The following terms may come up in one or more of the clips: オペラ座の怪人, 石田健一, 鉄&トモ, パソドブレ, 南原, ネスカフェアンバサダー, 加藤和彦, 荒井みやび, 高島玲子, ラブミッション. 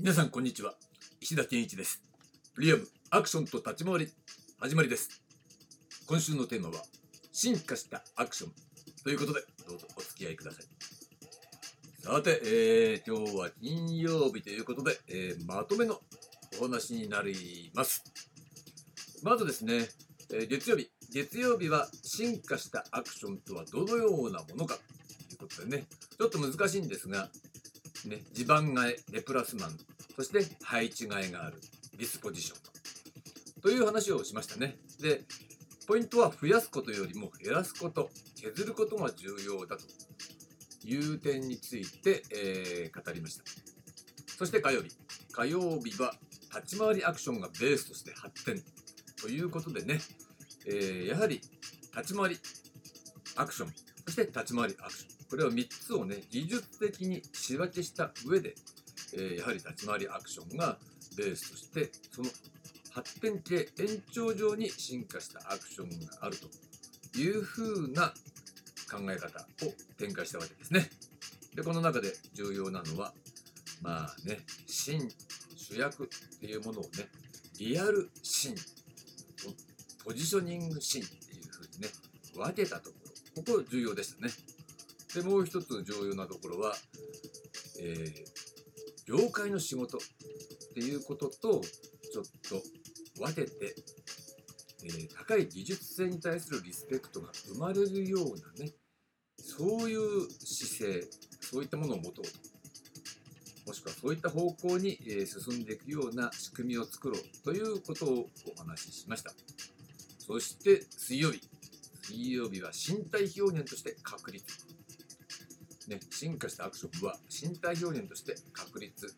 皆さんこんにちは、石田健一です。プレミアムアクションと立ち回り、始まりです。今週のテーマは進化したアクションということで、どうぞお付き合いください。さて、今日は金曜日ということで、まとめのお話になります。まずですね、月曜日は進化したアクションとはどのようなものかということでね、ちょっと難しいんですがね、地盤替え、レプラスマン、そして配置替えがあるディスポジションという話をしましたね。で、ポイントは増やすことよりも減らすこと、削ることが重要だという点について、語りました。そして火曜日は立ち回りアクションがベースとして発展ということでね、やはり立ち回りアクション、そして立ち回りアクション、これを3つをね、技術的に仕分けした上で、やはり立ち回りアクションがベースとして、その発展系延長上に進化したアクションがあるというふうな考え方を展開したわけですね。で、この中で重要なのはまあね、主役っていうものをね、リアルシーン、ポジショニングシーンっていうふうにね、分けたところ、ここ重要でしたね。で、もう一つ重要なところは、業界の仕事っていうこととちょっと分けて、高い技術性に対するリスペクトが生まれるようなね、そういう姿勢、そういったものを持とうと、もしくはそういった方向に進んでいくような仕組みを作ろうということをお話ししました。そして水曜日は身体表現として確立ね、進化したアクションは身体表現として確立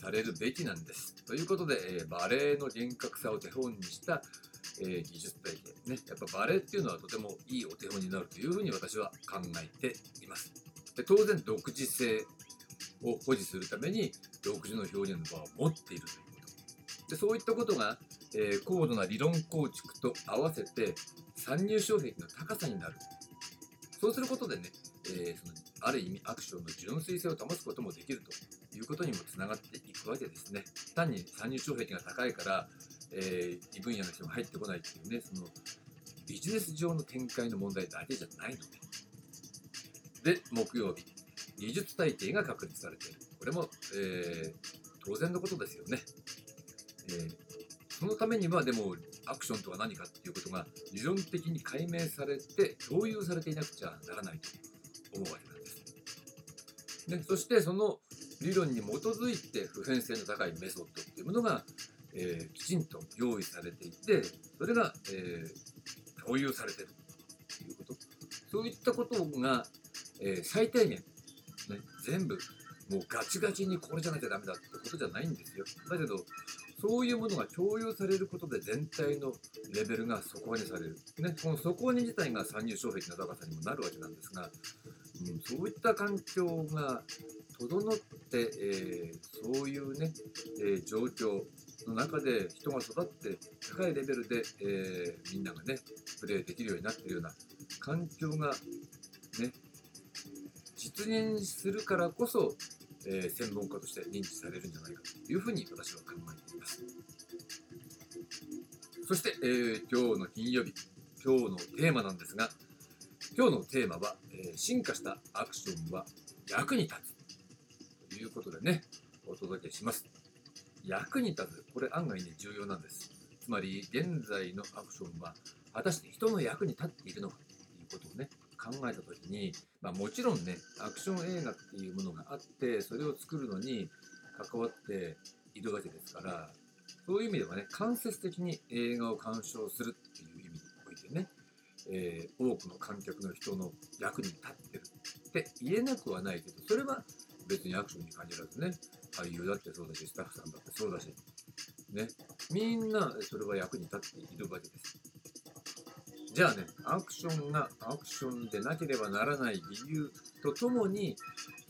されるべきなんですということで、バレエの厳格さを手本にした、技術体系ね、やっぱバレエっていうのはとてもいいお手本になるというふうに私は考えています。で、当然独自性を保持するために独自の表現の場を持っているということで、そういったことが、高度な理論構築と合わせて参入障壁の高さになる。そうすることでね、ある意味アクションの純粋性を保つこともできるということにもつながっていくわけですね。単に参入障壁が高いから、異分野の人が入ってこないっていうね、そのビジネス上の展開の問題だけじゃないので。で、木曜日、技術体系が確立されている。これも、当然のことですよね。そのためにはでもアクションとは何かっていうことが理論的に解明されて共有されていなくちゃならないと思うわけなんですね。そしてその理論に基づいて普遍性の高いメソッドっていうものが、きちんと用意されていて、それが、共有されているということ、そういったことが、最低限、ね、全部もうガチガチにこれじゃなきゃダメだってことじゃないんですよ。だけどそういうものが共有されることで全体のレベルが底上げされる、ね、この底上げ自体が参入障壁の高さにもなるわけなんですが、そういった環境が整って、そういうね、状況の中で人が育って高いレベルで、みんながねプレーできるようになっているような環境がね、実現するからこそ、専門家として認知されるんじゃないかというふうに私は考えています。そして、今日の金曜日、今日のテーマなんですが、今日のテーマは、進化したアクションは役に立つということでね、お届けします。役に立つ、これ案外ね、重要なんです。つまり、現在のアクションは果たして人の役に立っているのかということをね、考えたときに、もちろんね、アクション映画っていうものがあって、それを作るのに関わっているわけですから、そういう意味ではね、間接的に映画を鑑賞するっていう意味においてね、多くの観客の人の役に立ってるって言えなくはないけど、それは別にアクションに限らずね、俳優だってそうだし、スタッフさんだってそうだし、ね、みんなそれは役に立っているわけです。じゃあね、アクションがアクションでなければならない理由とともに、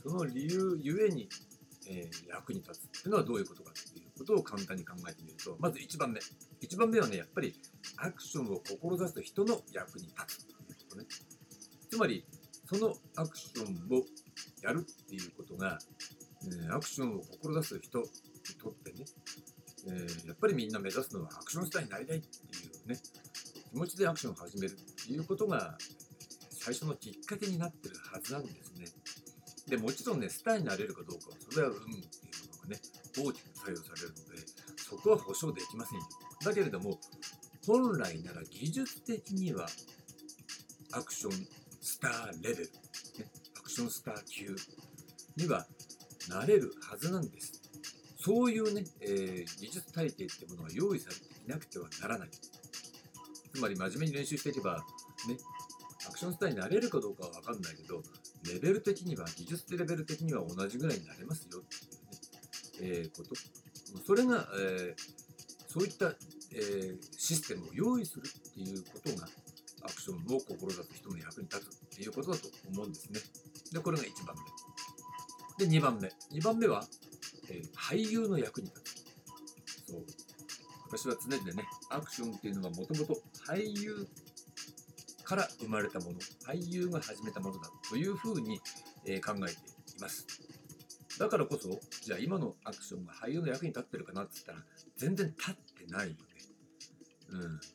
その理由ゆえに、役に立つというのはどういうことかということを簡単に考えてみると、まず1番目はね、やっぱりアクションを志す人の役に立つということね。つまりそのアクションをやるっていうことが、アクションを志す人とってね、やっぱりみんな目指すのはアクションスターになりたいっていうね、気持ちでアクションを始めるっていうことが最初のきっかけになってるはずなんですね。でもちろんね、スターになれるかどうかはそれは運っていうものがね、大きく左右されるので、そこは保証できませんよ。だけれども本来なら技術的にはアクションスターレベル、ね、アクションスター級にはなれるはずなんです。そういうね、技術体系ってものが用意されていなくてはならない。つまり真面目に練習していけば、ね、アクションスターになれるかどうかは分かんないけど、レベル的には、技術レベル的には同じぐらいになれますよっていうね、こと。それが、そういった、システムを用意するっていうことが、アクションを志す人の役に立つっていうことだと思うんですね。で、これが1番目。で、2番目。2番目は、俳優の役に立つ。そう。私は常々ね、アクションっていうのはもともと俳優から生まれたもの、俳優が始めたものだというふうに、考えています。だからこそ、じゃあ今のアクションが俳優の役に立ってるかなって言ったら、全然立ってないよね。うん。立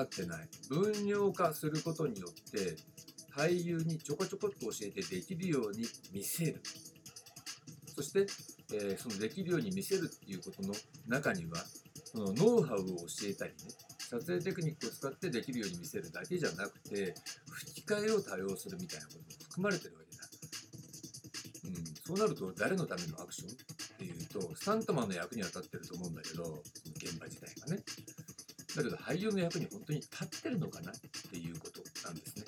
ってない。分量化することによって、俳優にちょこちょこっと教えてできるように見せる。そして、そのできるように見せるっていうことの中には、そのノウハウを教えたりね、撮影テクニックを使ってできるように見せるだけじゃなくて、吹き替えを多用するみたいなことも含まれてるわけだ。そうなると、誰のためのアクションっていうと、スタントマンの役には立ってると思うんだけど、現場自体がね。だけど、俳優の役に本当に立ってるのかなっていうことなんですね。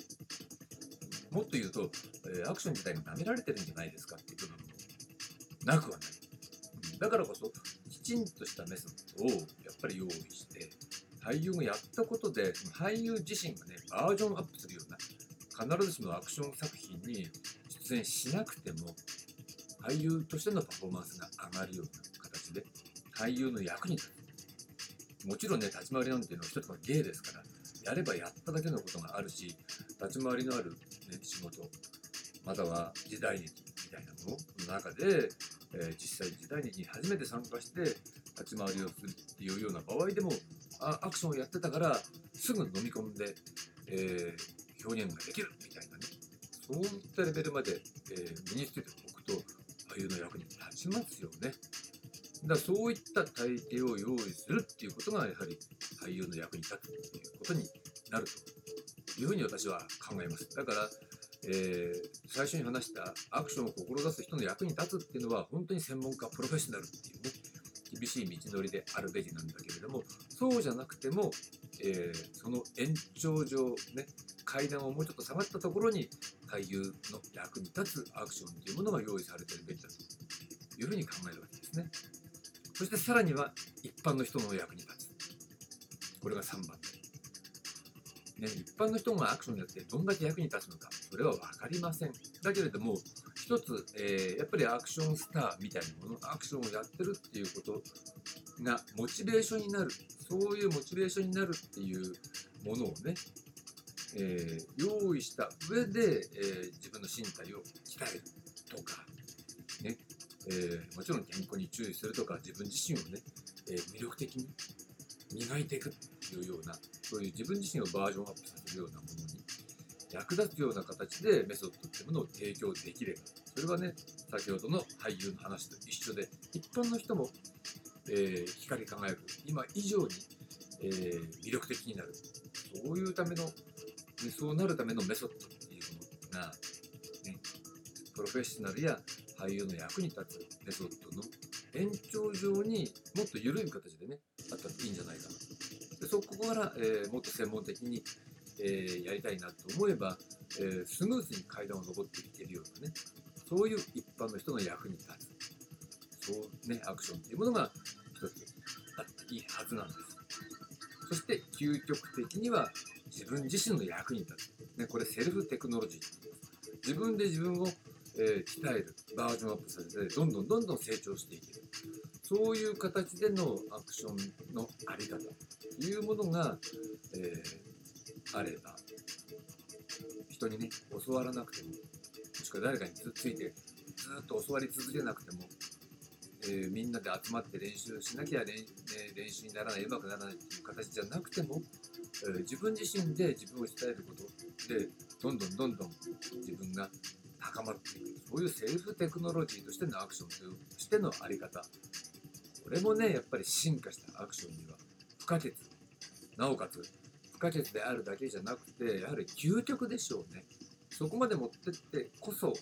もっと言うと、アクション自体が舐められてるんじゃないですかっていう部分もなくはない。だからこそ、きちんとしたメソッドをやっぱり用意して、俳優がやったことで、俳優自身がね、バージョンアップするような、必ずしもアクション作品に出演しなくても、俳優としてのパフォーマンスが上がるような形で、俳優の役に立つ。もちろんね、立ち回りなんていうのは一つの芸ですから、やればやっただけのことがあるし、立ち回りのある、ね、仕事、または時代劇みたいなものの中で、実際時代劇に初めて参加して立ち回りをするっていうような場合でも、アクションをやってたからすぐ飲み込んで、表現ができるみたいなね、そういったレベルまで、身につけておくと、俳優の役に立ちますよね。だからそういった体系を用意するっていうことが、やはり俳優の役に立つっていうことになるというふうに私は考えます。だから、最初に話したアクションを志す人の役に立つっていうのは、本当に専門家、プロフェッショナルっていうね、厳しい道のりであるべきなんだけれども、そうじゃなくても、その延長上、ね、階段をもうちょっと下がったところに、俳優の役に立つアクションというものが用意されているべきだというふうに考えるわけですね。そしてさらには、一般の人の役に立つ。これが3番目。ね、一般の人がアクションによってどんだけ役に立つのか、それは分かりません。だけれども、一つ、やっぱりアクションスターみたいなもの、アクションをやってるっていうことがモチベーションになる、そういうモチベーションになるっていうものをね、用意した上で、自分の身体を鍛えるとか、ね、もちろん健康に注意するとか、自分自身をね、魅力的に磨いていくっていうような、そういう自分自身をバージョンアップさせるようなものに役立つような形でメソッドっていうものを提供できれば、それはね、先ほどの俳優の話と一緒で、一般の人も、光り輝く、今以上に、魅力的になる、そういうための、そうなるためのメソッドっていうのが、ね、プロフェッショナルや俳優の役に立つメソッドの延長上にもっと緩い形でね、あったらいいんじゃないかな。で、そこから、もっと専門的にやりたいなと思えば、スムーズに階段を上っていけるようなね、そういう一般の人の役に立つ、そうね、アクションというものが一つあっていいはずなんです。そして究極的には自分自身の役に立つ、ね、これセルフテクノロジー、自分で自分を、鍛える、バージョンアップさせて、どんどん成長していける、そういう形でのアクションのあり方というものが、あれば、人にね、教わらなくても、もしくは誰かについてずっと教わり続けなくても、みんなで集まって練習しなきゃ 練習にならない、うまくならないっていう形じゃなくても、自分自身で自分を鍛えることでどんどん自分が高まっていく、そういうセルフテクノロジーとしてのアクションとしてのあり方、これもねやっぱり進化したアクションには不可欠、なおかつ不可欠であるだけじゃなくて、やはり究極でしょうね。そこまで持ってってこそ、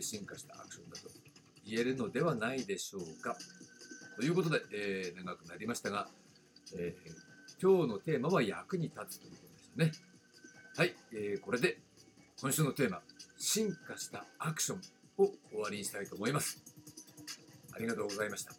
進化したアクションだと言えるのではないでしょうか。ということで、長くなりましたが、今日のテーマは役に立つということでしたね。はい、これで今週のテーマ、進化したアクションを終わりにしたいと思います。ありがとうございました。